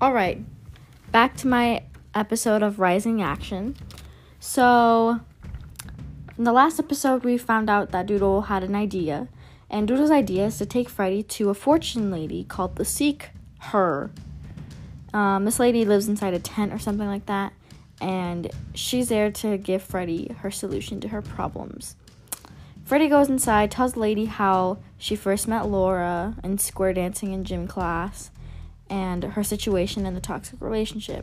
All right, back to my episode of Rising Action. So, in the last episode, we found out that Doodle had an idea. And Doodle's idea is to take Freddy to a fortune lady called the Seek Her. This lady lives inside a tent or something like that. And she's there to give Freddy her solution to her problems. Freddy goes inside, tells the lady how she first met Laura in square dancing in gym class, and her situation in the toxic relationship.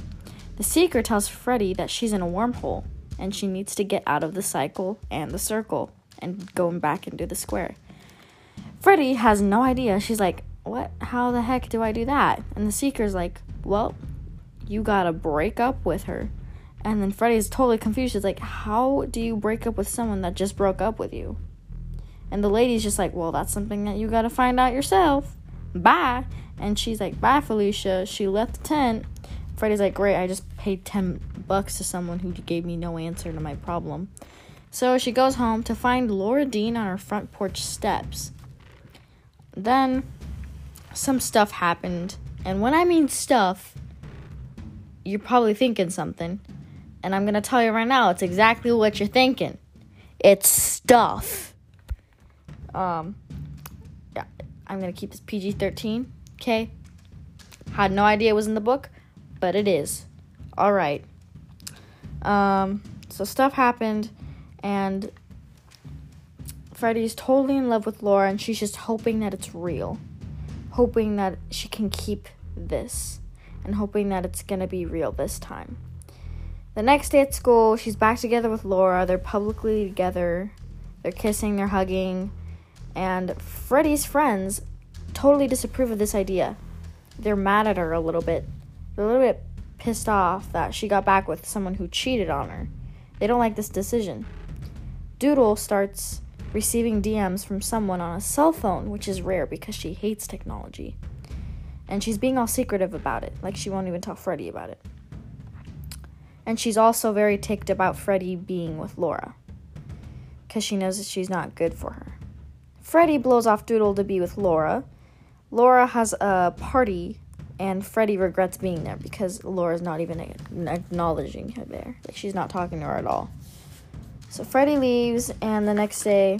The Seeker tells Freddy that she's in a wormhole, and she needs to get out of the cycle and the circle, and going back into the square. Freddy has no idea. She's like, what? How the heck do I do that? And the Seeker's like, well, you gotta break up with her. And then Freddy's totally confused. She's like, how do you break up with someone that just broke up with you? And the lady's just like, well, that's something that you gotta find out yourself. Bye. And she's like, bye, Felicia. She left the tent. Freddy's like, great, I just paid $10 to someone who gave me no answer to my problem. So she goes home to find Laura Dean on her front porch steps. Then some stuff happened. And when I mean stuff, you're probably thinking something. And I'm going to tell you right now, it's exactly what you're thinking. It's stuff. Yeah, I'm going to keep this PG-13, okay? Had no idea it was in the book, but it is. All right. So stuff happened, and Freddy's totally in love with Laura, and she's just hoping that it's real. Hoping that she can keep this, and hoping that it's going to be real this time. The next day at school, she's back together with Laura. They're publicly together. They're kissing, they're hugging. And Freddy's friends totally disapprove of this idea. They're mad at her a little bit. They're a little bit pissed off that she got back with someone who cheated on her. They don't like this decision. Doodle starts receiving DMs from someone on a cell phone, which is rare because she hates technology. And she's being all secretive about it. Like, she won't even tell Freddy about it. And she's also very ticked about Freddy being with Laura, because she knows that she's not good for her. Freddy blows off Doodle to be with Laura. Laura has a party, and Freddy regrets being there because Laura's not even acknowledging her there. Like, she's not talking to her at all. So Freddy leaves, and the next day,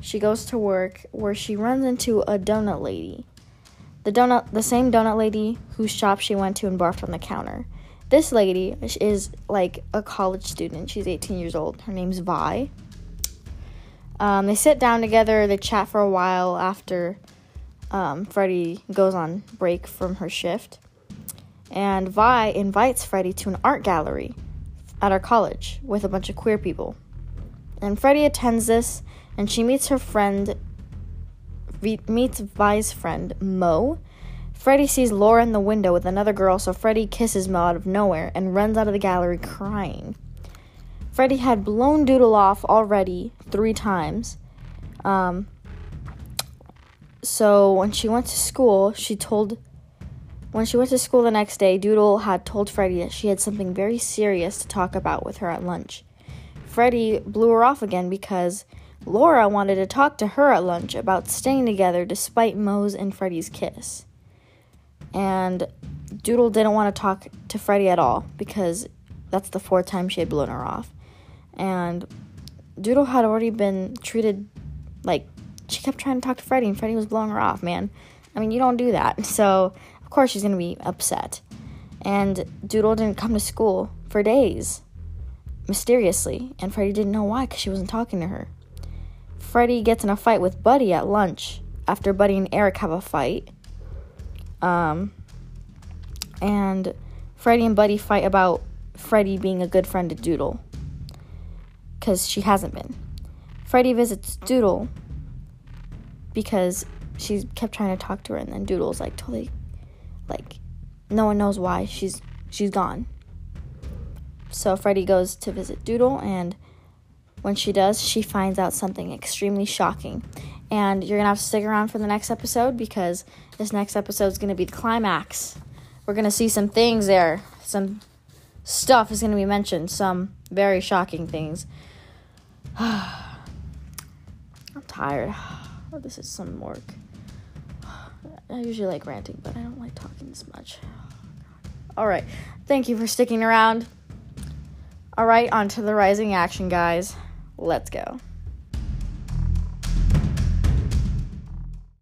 she goes to work, where she runs into a donut lady. The same donut lady whose shop she went to and barfed on the counter. This lady is, like, a college student. She's 18 years old. Her name's Vi. They sit down together. They chat for a while after Freddy goes on break from her shift. And Vi invites Freddy to an art gallery at our college with a bunch of queer people. And Freddy attends this, and she meets Vi's friend, Mo. Freddy sees Laura in the window with another girl, so Freddy kisses Mo out of nowhere and runs out of the gallery crying. Freddy had blown Doodle off already 3 times. So when she went to school, when she went to school the next day, Doodle had told Freddy that she had something very serious to talk about with her at lunch. Freddy blew her off again because Laura wanted to talk to her at lunch about staying together despite Mo's and Freddy's kiss. And Doodle didn't want to talk to Freddy at all, because that's the 4th time she had blown her off. And Doodle had already been treated like she kept trying to talk to Freddy, and Freddy was blowing her off, man. I mean, you don't do that. So, of course, she's going to be upset. And Doodle didn't come to school for days, mysteriously. And Freddy didn't know why, because she wasn't talking to her. Freddy gets in a fight with Buddy at lunch after Buddy and Eric have a fight. And Freddy and Buddy fight about Freddy being a good friend to Doodle, because she hasn't been. Freddy visits Doodle because she kept trying to talk to her, and then Doodle's like totally, like, no one knows why she's gone. So Freddy goes to visit Doodle, and when she does, she finds out something extremely shocking. And you're going to have to stick around for the next episode, because this next episode is going to be the climax. We're going to see some things there. Some stuff is going to be mentioned. Some very shocking things. I'm tired. Oh, this is some work. I usually like ranting, but I don't like talking this much. Oh, God. All right. Thank you for sticking around. All right, on to the rising action, guys. Let's go.